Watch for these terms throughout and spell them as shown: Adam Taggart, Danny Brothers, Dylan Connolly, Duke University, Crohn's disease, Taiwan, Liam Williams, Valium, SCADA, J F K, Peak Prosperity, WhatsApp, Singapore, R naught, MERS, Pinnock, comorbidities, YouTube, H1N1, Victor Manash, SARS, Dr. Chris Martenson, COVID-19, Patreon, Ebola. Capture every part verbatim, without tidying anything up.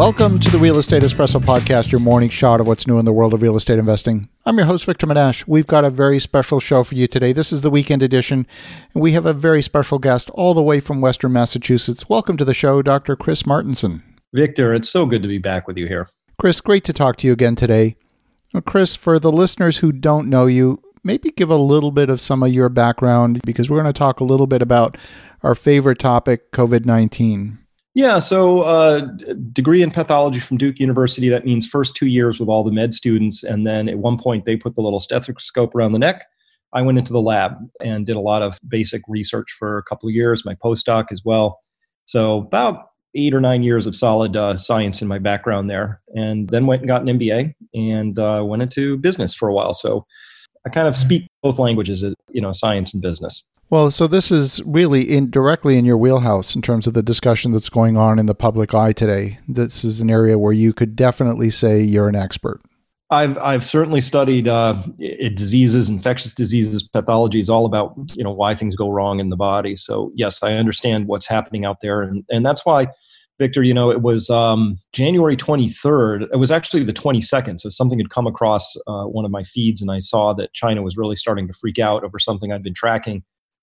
Welcome to the Real Estate Espresso Podcast, your morning shot of what's new in the world of real estate investing. I'm your host, Victor Manash. We've got a very special show for you today. This is the weekend edition, and we have a very special guest all the way from Western Massachusetts. Welcome to the show, Doctor Chris Martenson. Victor, it's so good to be back with you here. Chris, great to talk to you again today. Well, Chris, for the listeners who don't know you, maybe give a little bit of some of your background, because we're going to talk a little bit about our favorite topic, COVID nineteen. Yeah, so uh, degree in pathology from Duke University. That means first two years with all the med students. And then at one point, they put the little stethoscope around the neck. I went into the lab and did a lot of basic research for a couple of years, my postdoc as well. So about eight or nine years of solid uh, science in my background there. And then went and got an M B A and uh, went into business for a while. So I kind of speak both languages, you know, science and business. Well, so this is really in directly in your wheelhouse in terms of the discussion that's going on in the public eye today. This is an area where you could definitely say you're an expert. I've I've certainly studied uh, diseases, infectious diseases, pathologies, all about, you know, why things go wrong in the body. So yes, I understand what's happening out there, and and that's why, Victor, you know, it was um, January twenty-third. It was actually the twenty-second. So something had come across uh, one of my feeds, and I saw that China was really starting to freak out over something I'd been tracking.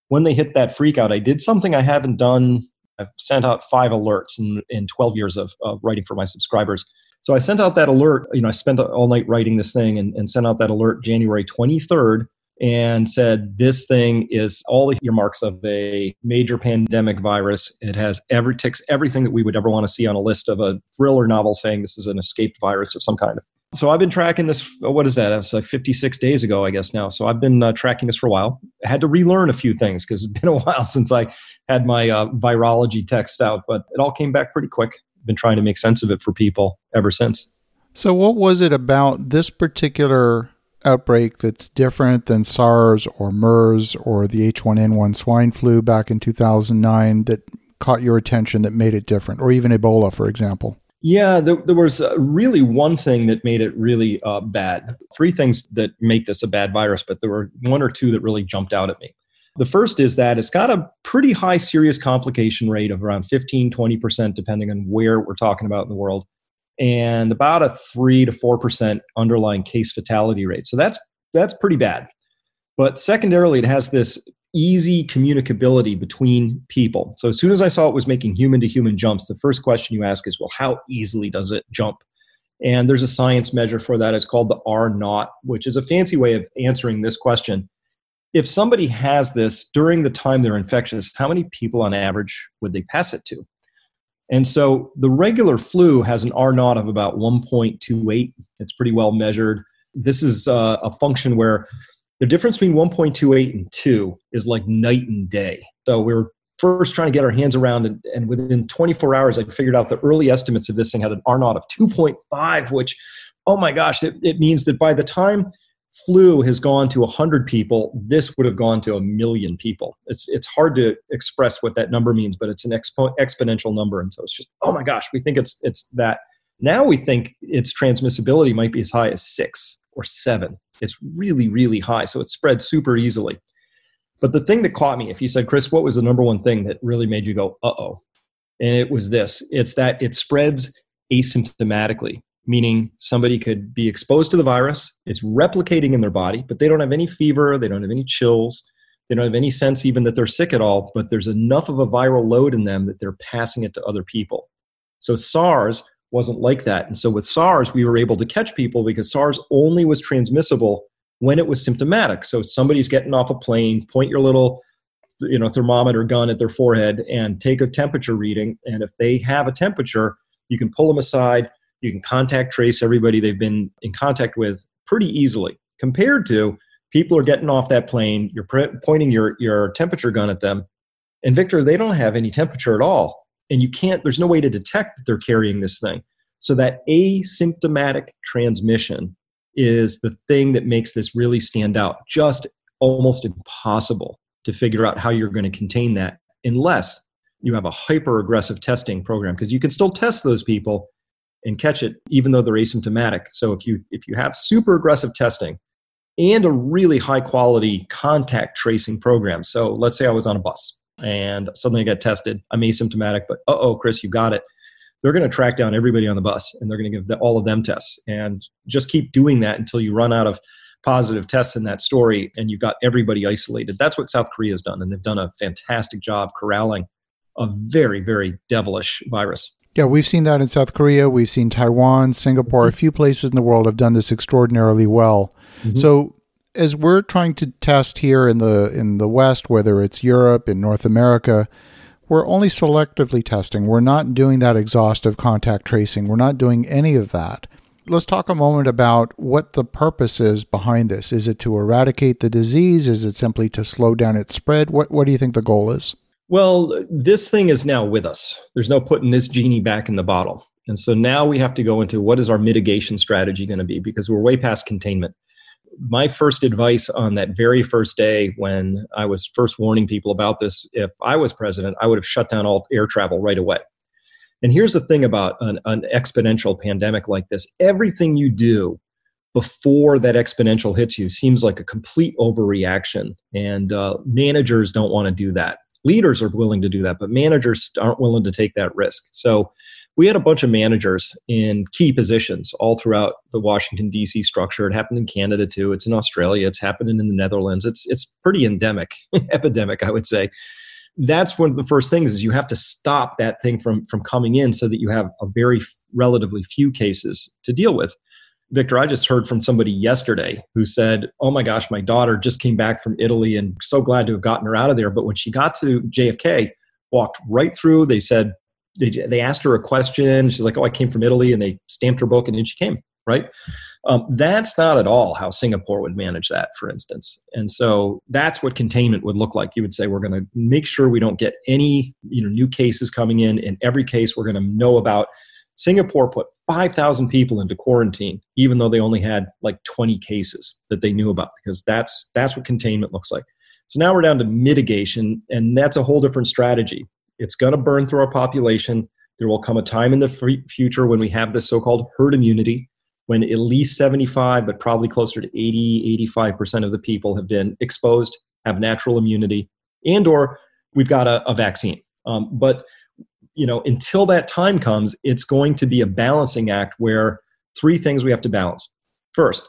When they hit that freak out, I did something I haven't done. I've sent out five alerts in, in twelve years of, of writing for my subscribers. So I sent out that alert. You know, I spent all night writing this thing and, and sent out that alert January twenty-third and said, this thing is all the earmarks of a major pandemic virus. It has every ticks, everything that we would ever want to see on a list of a thriller novel saying this is an escaped virus of some kind. So I've been tracking this, what is that? It's like fifty-six days ago, I guess now. So I've been uh, tracking this for a while. I had to relearn a few things because it's been a while since I had my uh, virology text out, but it all came back pretty quick. I've been trying to make sense of it for people ever since. So what was it about this particular outbreak that's different than SARS or MERS or the H one N one swine flu back in two thousand nine that caught your attention, that made it different, or even Ebola, for example? Yeah, there, there was really one thing that made it really uh, bad. Three things that make this a bad virus, but there were one or two that really jumped out at me. The first is that it's got a pretty high serious complication rate of around fifteen, twenty percent, depending on where we're talking about in the world, and about a three to four percent underlying case fatality rate. So that's that's pretty bad. But secondarily, it has this easy communicability between people. So as soon as I saw it was making human-to-human jumps, the first question you ask is, well, how easily does it jump? And there's a science measure for that. It's called the R naught, which is a fancy way of answering this question. If somebody has this during the time they're infectious, how many people on average would they pass it to? And so the regular flu has an R naught of about one point two eight. It's pretty well measured. This is uh, a function where the difference between one point two eight and two is like night and day. So we were first trying to get our hands around, and, and within twenty-four hours, I figured out the early estimates of this thing had an R naught of two point five, which, oh my gosh, it, it means that by the time flu has gone to one hundred people, this would have gone to a million people. It's it's hard to express what that number means, but it's an expo- exponential number. And so it's just, oh my gosh, we think it's it's that. Now we think its transmissibility might be as high as six or seven. It's really, really high. So it spreads super easily. But the thing that caught me, if you said, Chris, what was the number one thing that really made you go, uh-oh? And it was this. It's that it spreads asymptomatically, meaning somebody could be exposed to the virus. It's replicating in their body, but they don't have any fever. They don't have any chills. They don't have any sense even that they're sick at all, but there's enough of a viral load in them that they're passing it to other people. So SARS wasn't like that. And so with SARS, we were able to catch people because SARS only was transmissible when it was symptomatic. So somebody's getting off a plane, point your little, you know, thermometer gun at their forehead and take a temperature reading. And if they have a temperature, you can pull them aside. You can contact trace everybody they've been in contact with pretty easily, compared to people are getting off that plane. You're pre- pointing your, your temperature gun at them. And Victor, they don't have any temperature at all. And you can't, there's no way to detect that they're carrying this thing. So that asymptomatic transmission is the thing that makes this really stand out. Just almost impossible to figure out how you're going to contain that unless you have a hyper aggressive testing program, because you can still test those people and catch it even though they're asymptomatic. So if you if you have super aggressive testing and a really high quality contact tracing program. So let's say I was on a bus and suddenly I got tested. I'm asymptomatic, but uh-oh, Chris, you got it. they're going to track down everybody on the bus and they're going to give the, all of them tests, and just keep doing that until you run out of positive tests in that story and you've got everybody isolated. That's what South Korea has done. And they've done a fantastic job corralling a very, very devilish virus. Yeah, we've seen that in South Korea. We've seen Taiwan, Singapore, a few places in the world have done this extraordinarily well. Mm-hmm. So as we're trying to test here in the in the West, whether it's Europe, in North America, we're only selectively testing. We're not doing that exhaustive contact tracing. We're not doing any of that. Let's talk a moment about what the purpose is behind this. Is it to eradicate the disease? Is it simply to slow down its spread? What what do you think the goal is? Well, this thing is now with us. There's no putting this genie back in the bottle. And so now we have to go into what is our mitigation strategy going to be, because we're way past containment. My first advice on that very first day when I was first warning people about this, if I was president, I would have shut down all air travel right away. And here's the thing about an, an exponential pandemic like this. Everything you do before that exponential hits you seems like a complete overreaction. And uh, managers don't want to do that. Leaders are willing to do that, but managers aren't willing to take that risk. So we had a bunch of managers in key positions all throughout the Washington, D C structure. It happened in Canada too. It's in Australia. It's happening in the Netherlands. It's it's pretty endemic, epidemic, I would say. That's one of the first things is you have to stop that thing from, from coming in so that you have a very f- relatively few cases to deal with. Victor, I just heard from somebody yesterday who said, oh my gosh, my daughter just came back from Italy and so glad to have gotten her out of there. But when she got to J F K, walked right through, they said, they, they asked her a question. She's like, oh, I came from Italy, and they stamped her book and then she came, right? Um, that's not at all how Singapore would manage that, for instance. And so that's what containment would look like. You would say, we're going to make sure we don't get any you know, new cases coming in. In every case, we're going to know about. Singapore put five thousand people into quarantine, even though they only had like twenty cases that they knew about, because that's that's what containment looks like. So now we're down to mitigation, and that's a whole different strategy. It's going to burn through our population. There will come a time in the f- future when we have this so-called herd immunity, when at least seventy-five, but probably closer to eighty, eighty-five percent of the people have been exposed, have natural immunity, and or we've got a, a vaccine. Um, but You know, until that time comes, it's going to be a balancing act where three things we have to balance. First,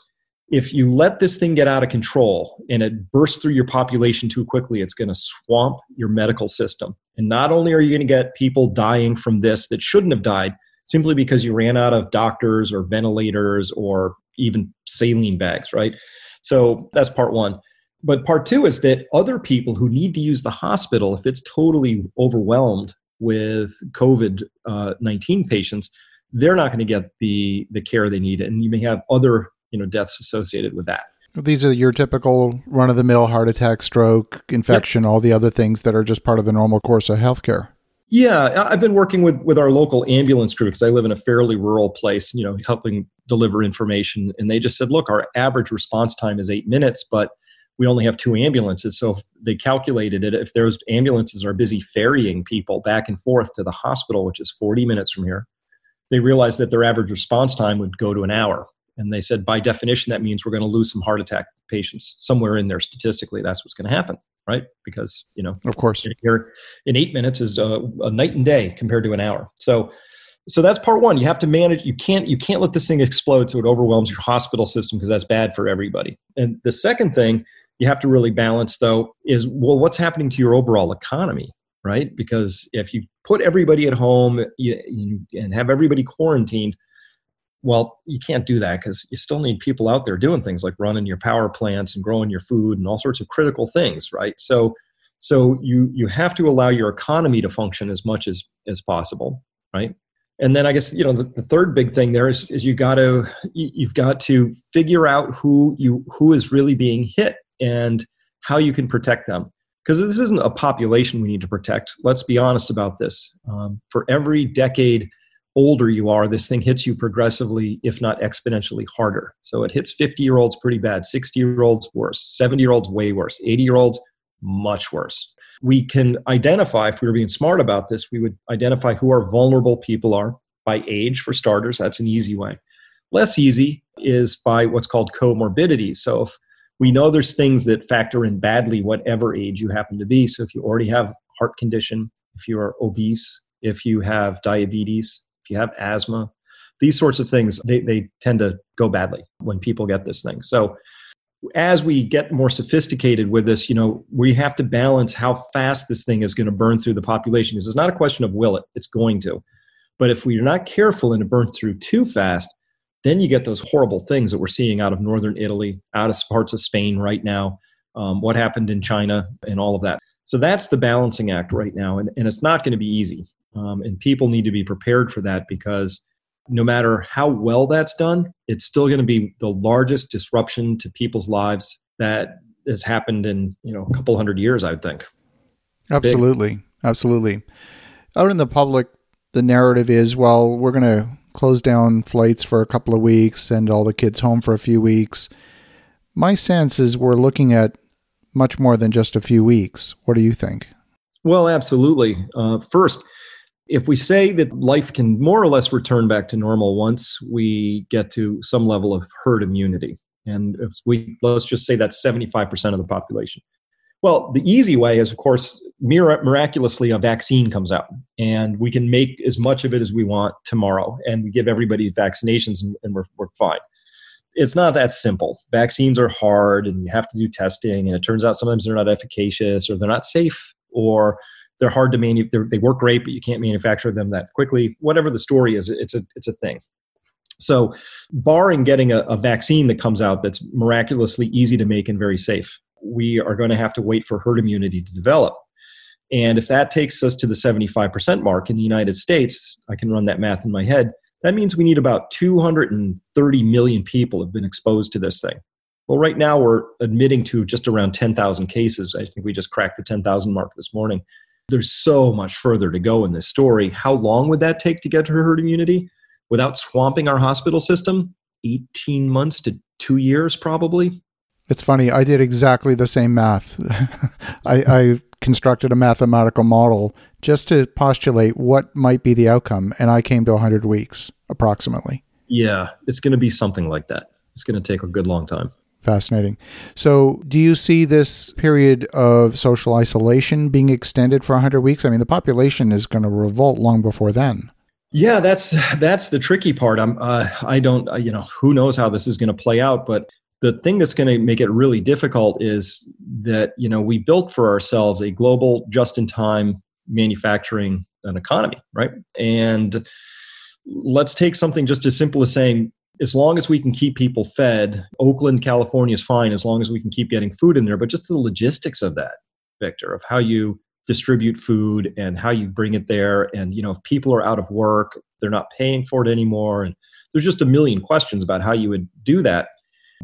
if you let this thing get out of control and it bursts through your population too quickly, it's going to swamp your medical system. And not only are you going to get people dying from this that shouldn't have died simply because you ran out of doctors or ventilators or even saline bags, right? So that's part one. But part two is that other people who need to use the hospital, if it's totally overwhelmed with COVID nineteen uh, patients, they're not going to get the the care they need. And you may have other you know deaths associated with that. These are your typical run-of-the-mill heart attack, stroke, infection, yep. All the other things that are just part of the normal course of healthcare. Yeah, I've been working with, with our local ambulance crew because I live in a fairly rural place, you know, helping deliver information. And they just said, look, our average response time is eight minutes, but we only have two ambulances. So if they calculated it, if those ambulances are busy ferrying people back and forth to the hospital, which is forty minutes from here, they realized that their average response time would go to an hour. And they said, by definition, that means we're going to lose some heart attack patients somewhere in there. Statistically, that's what's going to happen, right? Because, you know, of course, in eight minutes is a, a night and day compared to an hour. So So that's part one. You have to manage. You can't you can't let this thing explode so it overwhelms your hospital system, because that's bad for everybody. And the second thing you have to really balance, though, is, well, what's happening to your overall economy, right? Because if you put everybody at home you, you, and have everybody quarantined, well, you can't do that because you still need people out there doing things like running your power plants and growing your food and all sorts of critical things, right? So so you you have to allow your economy to function as much as, as possible, right? And then I guess, you know, the, the third big thing there is, is you got to, you've got to figure out who you, who is really being hit and how you can protect them. Because this isn't a population we need to protect. Let's be honest about this. Um, for every decade older you are, this thing hits you progressively, if not exponentially harder. So it hits fifty-year-olds pretty bad, sixty-year-olds worse, seventy-year-olds way worse, eighty-year-olds much worse. We can identify, if we were being smart about this, we would identify who our vulnerable people are by age, for starters. That's an easy way. Less easy is by what's called comorbidities. So if we know there's things that factor in badly, whatever age you happen to be. So if you already have heart condition, if you are obese, if you have diabetes, if you have asthma, these sorts of things, they, they tend to go badly when people get this thing. So as we get more sophisticated with this, you know, we have to balance how fast this thing is going to burn through the population. Because it's not a question of will it, it's going to. But if we're not careful and it burns through too fast, then you get those horrible things that we're seeing out of northern Italy, out of parts of Spain right now, um, what happened in China and all of that. So that's the balancing act right now. And, and it's not going to be easy. Um, and people need to be prepared for that, because no matter how well that's done, it's still going to be the largest disruption to people's lives that has happened in, you know, a couple hundred years, I would think. Absolutely. Big. Absolutely. Out in the public, the narrative is, well, we're going to close down flights for a couple of weeks, send all the kids home for a few weeks. My sense is we're looking at much more than just a few weeks. What do you think? Well, absolutely. Uh, first, if we say that life can more or less return back to normal once we get to some level of herd immunity, and if we, let's just say that's seventy-five percent of the population. Well, the easy way is, of course, miraculously a vaccine comes out and we can make as much of it as we want tomorrow and we give everybody vaccinations and, and we're, we're fine. It's not that simple. Vaccines are hard and you have to do testing, and it turns out sometimes they're not efficacious, or they're not safe, or they're hard to manufacture. They work great, but you can't manufacture them that quickly. Whatever the story is, it's a it's a thing. So barring getting a, a vaccine that comes out that's miraculously easy to make and very safe, we are going to have to wait for herd immunity to develop. And if that takes us to the seventy-five percent mark in the United States, I can run that math in my head, that means we need about two hundred thirty million people have been exposed to this thing. Well, right now we're admitting to just around ten thousand cases. I think we just cracked the ten thousand mark this morning. There's so much further to go in this story. How long would that take to get to herd immunity without swamping our hospital system? eighteen months to two years, probably. It's funny. I did exactly the same math. I, I constructed a mathematical model just to postulate what might be the outcome, and I came to one hundred weeks, approximately. Yeah, it's going to be something like that. It's going to take a good long time. Fascinating. So do you see this period of social isolation being extended for one hundred weeks? I mean, the population is going to revolt long before then. Yeah, that's that's the tricky part. I'm, uh, I don't, uh, you know, who knows how this is going to play out, but the thing that's going to make it really difficult is that, you know, we built for ourselves a global just-in-time manufacturing an economy, right? And let's take something just as simple as saying, as long as we can keep people fed, Oakland, California is fine, as long as we can keep getting food in there. But just the logistics of that, Victor, of how you distribute food and how you bring it there. And, you know, if people are out of work, they're not paying for it anymore. And there's just a million questions about how you would do that.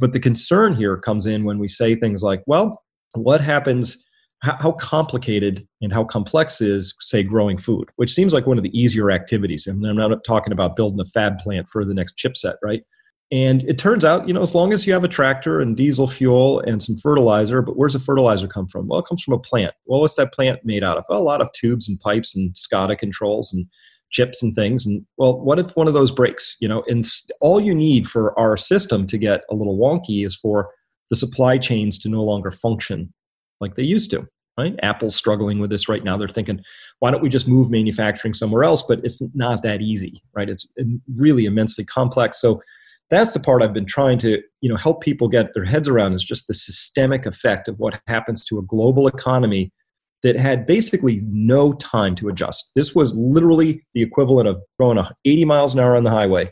But the concern here comes in when we say things like, well, what happens, how, how complicated and how complex is, say, growing food, which seems like one of the easier activities. I mean, I'm not talking about building a fab plant for the next chipset, right? And it turns out, you know, as long as you have a tractor and diesel fuel and some fertilizer, but where's the fertilizer come from? Well, it comes from a plant. Well, what's that plant made out of? Well, a lot of tubes and pipes and SCADA controls and chips and things. And well, what if one of those breaks, you know, and st- all you need for our system to get a little wonky is for the supply chains to no longer function like they used to, right? Apple's struggling with this right now. They're thinking, why don't we just move manufacturing somewhere else? But it's not that easy, right? It's really immensely complex. So that's the part I've been trying to, you know, help people get their heads around, is just the systemic effect of what happens to a global economy that had basically no time to adjust. This was literally the equivalent of going eighty miles an hour on the highway,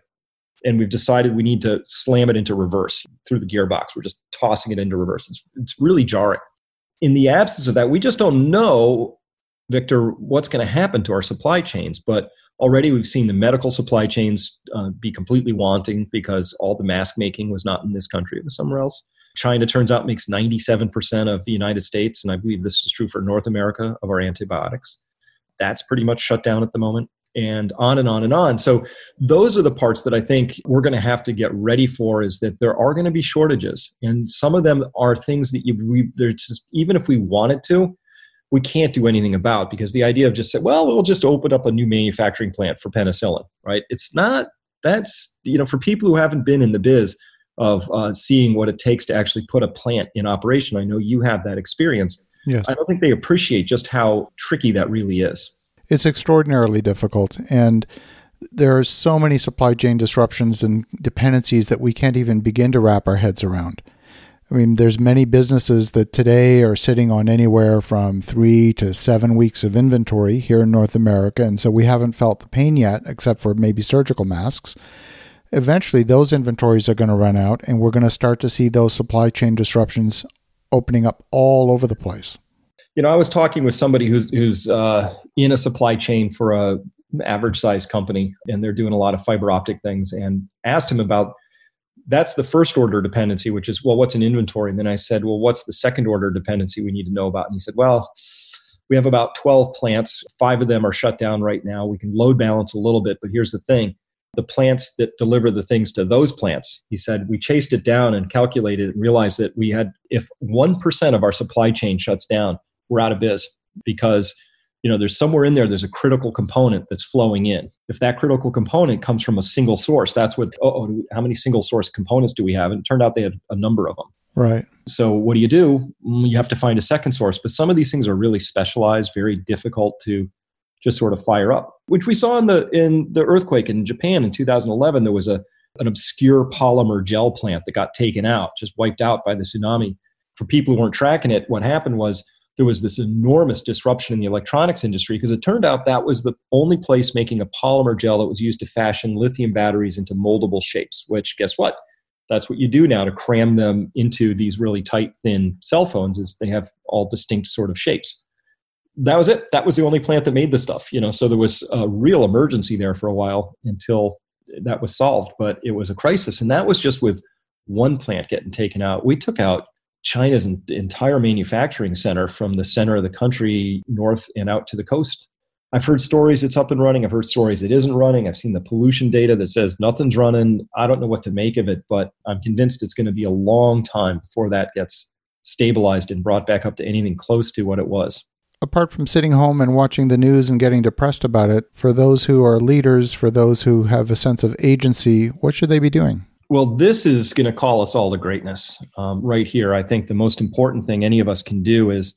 and we've decided we need to slam it into reverse through the gearbox. We're just tossing it into reverse. It's, it's really jarring. In the absence of that, we just don't know, Victor, what's going to happen to our supply chains. But already we've seen the medical supply chains uh, be completely wanting, because all the mask making was not in this country, it was somewhere else. China, turns out, makes ninety-seven percent of the United States, and I believe this is true for North America, of our antibiotics. That's pretty much shut down at the moment, and on and on and on. So those are the parts that I think we're going to have to get ready for, is that there are going to be shortages, and some of them are things that you, we, just, even if we wanted to, we can't do anything about, because the idea of just saying, well, we'll just open up a new manufacturing plant for penicillin, right? It's not, that's, you know, for people who haven't been in the biz of uh, seeing what it takes to actually put a plant in operation. I know you have that experience. Yes. I don't think they appreciate just how tricky that really is. It's extraordinarily difficult. And there are so many supply chain disruptions and dependencies that we can't even begin to wrap our heads around. I mean, there's many businesses that today are sitting on anywhere from three to seven weeks of inventory here in North America, and so we haven't felt the pain yet, except for maybe surgical masks. Eventually, those inventories are going to run out, and we're going to start to see those supply chain disruptions opening up all over the place. You know, I was talking with somebody who's who's uh, in a supply chain for a average size company, and they're doing a lot of fiber optic things, and asked him about, that's the first order dependency, which is, well, what's an inventory? And then I said, well, what's the second order dependency we need to know about? And he said, well, we have about twelve plants. Five of them are shut down right now. We can load balance a little bit, but here's the thing. The plants that deliver the things to those plants, he said, we chased it down and calculated and realized that we had, if one percent of our supply chain shuts down, we're out of biz, because you know, there's somewhere in there, there's a critical component that's flowing in. If that critical component comes from a single source, that's what, oh, how many single source components do we have? And it turned out they had a number of them. Right. So what do you do? You have to find a second source. But some of these things are really specialized, very difficult to just sort of fire up, which we saw in the in the earthquake in Japan in two thousand eleven. There was a an obscure polymer gel plant that got taken out, just wiped out by the tsunami. For people who weren't tracking it, what happened was, there was this enormous disruption in the electronics industry, because it turned out that was the only place making a polymer gel that was used to fashion lithium batteries into moldable shapes, which, guess what? That's what you do now to cram them into these really tight, thin cell phones, is they have all distinct sort of shapes. That was it. That was the only plant that made this stuff. You know, so there was a real emergency there for a while until that was solved, but it was a crisis. And that was just with one plant getting taken out. We took out China's entire manufacturing center from the center of the country, north and out to the coast. I've heard stories it's up and running. I've heard stories it isn't running. I've seen the pollution data that says nothing's running. I don't know what to make of it, but I'm convinced it's going to be a long time before that gets stabilized and brought back up to anything close to what it was. Apart from sitting home and watching the news and getting depressed about it, for those who are leaders, for those who have a sense of agency, what should they be doing? Well, this is going to call us all to greatness um, right here. I think the most important thing any of us can do is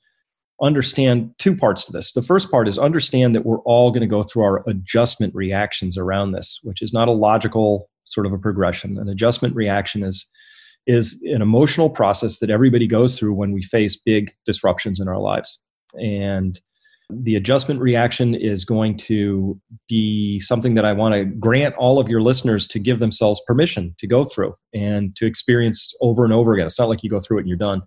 understand two parts to this. The first part is understand that we're all going to go through our adjustment reactions around this, which is not a logical sort of a progression. An adjustment reaction is, is an emotional process that everybody goes through when we face big disruptions in our lives. And the adjustment reaction is going to be something that I want to grant all of your listeners to give themselves permission to go through and to experience over and over again. It's not like you go through it and you're done.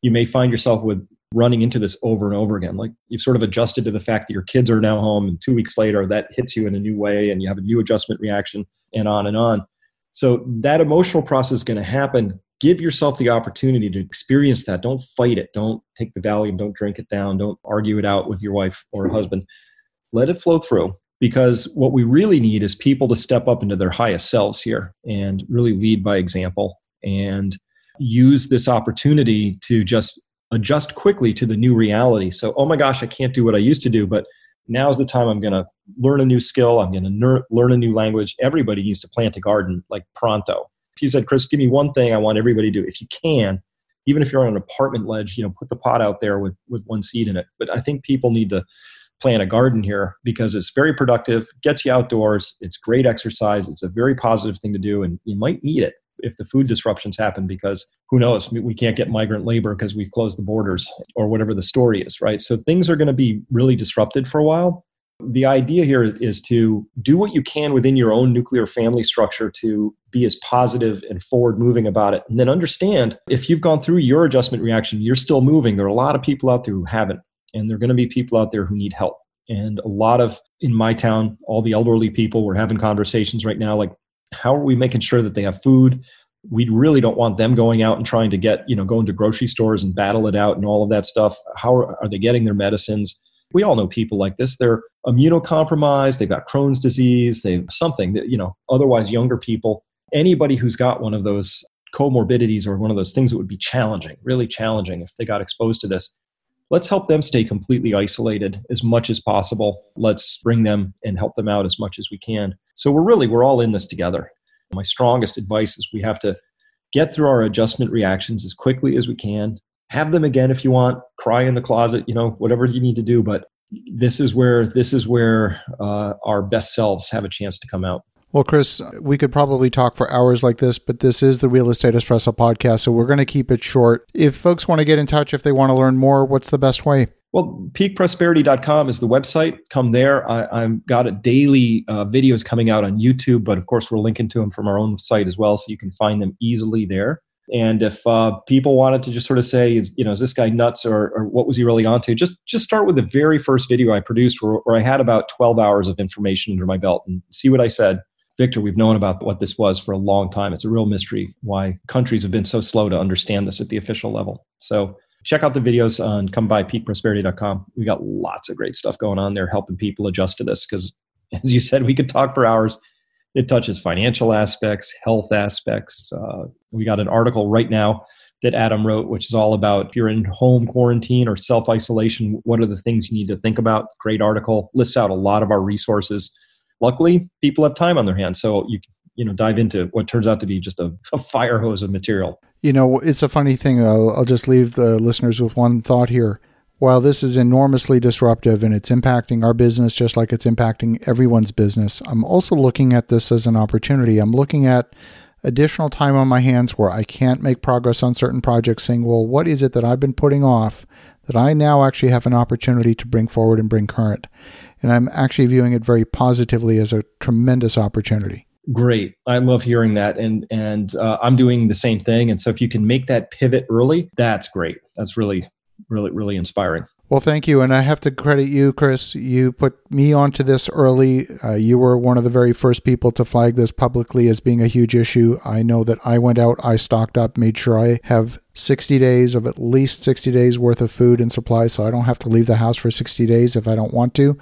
You may find yourself with running into this over and over again. Like you've sort of adjusted to the fact that your kids are now home, and two weeks later that hits you in a new way and you have a new adjustment reaction, and on and on. So that emotional process is going to happen. Give yourself the opportunity to experience that. Don't fight it. Don't take the Valium. Don't drink it down. Don't argue it out with your wife or husband. Let it flow through, because what we really need is people to step up into their highest selves here and really lead by example and use this opportunity to just adjust quickly to the new reality. So, oh my gosh, I can't do what I used to do, but now's the time I'm going to learn a new skill. I'm going to ner- learn a new language. Everybody needs to plant a garden, like pronto. If you said, Chris, give me one thing I want everybody to do. If you can, even if you're on an apartment ledge, you know, put the pot out there with, with one seed in it. But I think people need to plant a garden here, because it's very productive, gets you outdoors. It's great exercise. It's a very positive thing to do. And you might need it if the food disruptions happen, because who knows, we can't get migrant labor because we've closed the borders or whatever the story is, right? So things are going to be really disrupted for a while. The idea here is, is to do what you can within your own nuclear family structure to be as positive and forward-moving about it. And then understand, if you've gone through your adjustment reaction, you're still moving. There are a lot of people out there who haven't, and there are going to be people out there who need help. And a lot of, in my town, all the elderly people, we're having conversations right now, like, how are we making sure that they have food? We really don't want them going out and trying to get, you know, going to grocery stores and battle it out and all of that stuff. How are, are they getting their medicines? We all know people like this. They're immunocompromised. They've got Crohn's disease. They've something that, you know, otherwise younger people, anybody who's got one of those comorbidities or one of those things that would be challenging, really challenging if they got exposed to this, let's help them stay completely isolated as much as possible. Let's bring them and help them out as much as we can. So we're really, we're all in this together. My strongest advice is we have to get through our adjustment reactions as quickly as we can. Have them again if you want, cry in the closet, you know, whatever you need to do, but this is where this is where uh, our best selves have a chance to come out. Well, Chris, we could probably talk for hours like this, but this is the Real Estate Espresso podcast, so we're going to keep it short. If folks want to get in touch, if they want to learn more, what's the best way? Well, peak prosperity dot com is the website. Come there. I, I've got a daily uh, videos coming out on YouTube, but of course, we're linking to them from our own site as well, so you can find them easily there. And if uh, people wanted to just sort of say, is, you know, is this guy nuts, or, or what was he really onto? Just just start with the very first video I produced, where, where I had about twelve hours of information under my belt, and see what I said. Victor, we've known about what this was for a long time. It's a real mystery why countries have been so slow to understand this at the official level. So check out the videos on come by peak prosperity dot com. We got lots of great stuff going on there, helping people adjust to this. Because as you said, we could talk for hours. It touches financial aspects, health aspects. Uh, we got an article right now that Adam wrote, which is all about if you're in home quarantine or self-isolation, what are the things you need to think about? Great article. Lists out a lot of our resources. Luckily, people have time on their hands, so you you know dive into what turns out to be just a, a fire hose of material. You know, it's a funny thing. I'll, I'll just leave the listeners with one thought here. While this is enormously disruptive and it's impacting our business just like it's impacting everyone's business, I'm also looking at this as an opportunity. I'm looking at additional time on my hands where I can't make progress on certain projects, saying, well, what is it that I've been putting off that I now actually have an opportunity to bring forward and bring current? And I'm actually viewing it very positively as a tremendous opportunity. Great. I love hearing that. And and uh, I'm doing the same thing. And so if you can make that pivot early, that's great. That's really, really, really inspiring. Well, thank you. And I have to credit you, Chris. You put me onto this early. Uh, you were one of the very first people to flag this publicly as being a huge issue. I know that I went out, I stocked up, made sure I have sixty days of at least sixty days worth of food and supplies, so I don't have to leave the house for sixty days if I don't want to.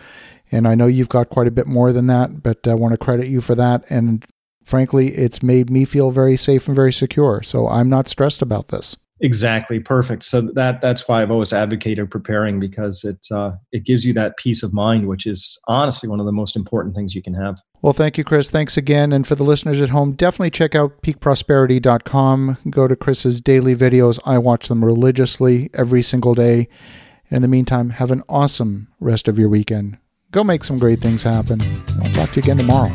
And I know you've got quite a bit more than that, but I want to credit you for that. And frankly, it's made me feel very safe and very secure. So I'm not stressed about this. Exactly. Perfect. So that that's why I've always advocated preparing, because it, uh, it gives you that peace of mind, which is honestly one of the most important things you can have. Well, thank you, Chris. Thanks again. And for the listeners at home, definitely check out peak prosperity dot com. Go to Chris's daily videos. I watch them religiously every single day. In the meantime, have an awesome rest of your weekend. Go make some great things happen. I'll talk to you again tomorrow.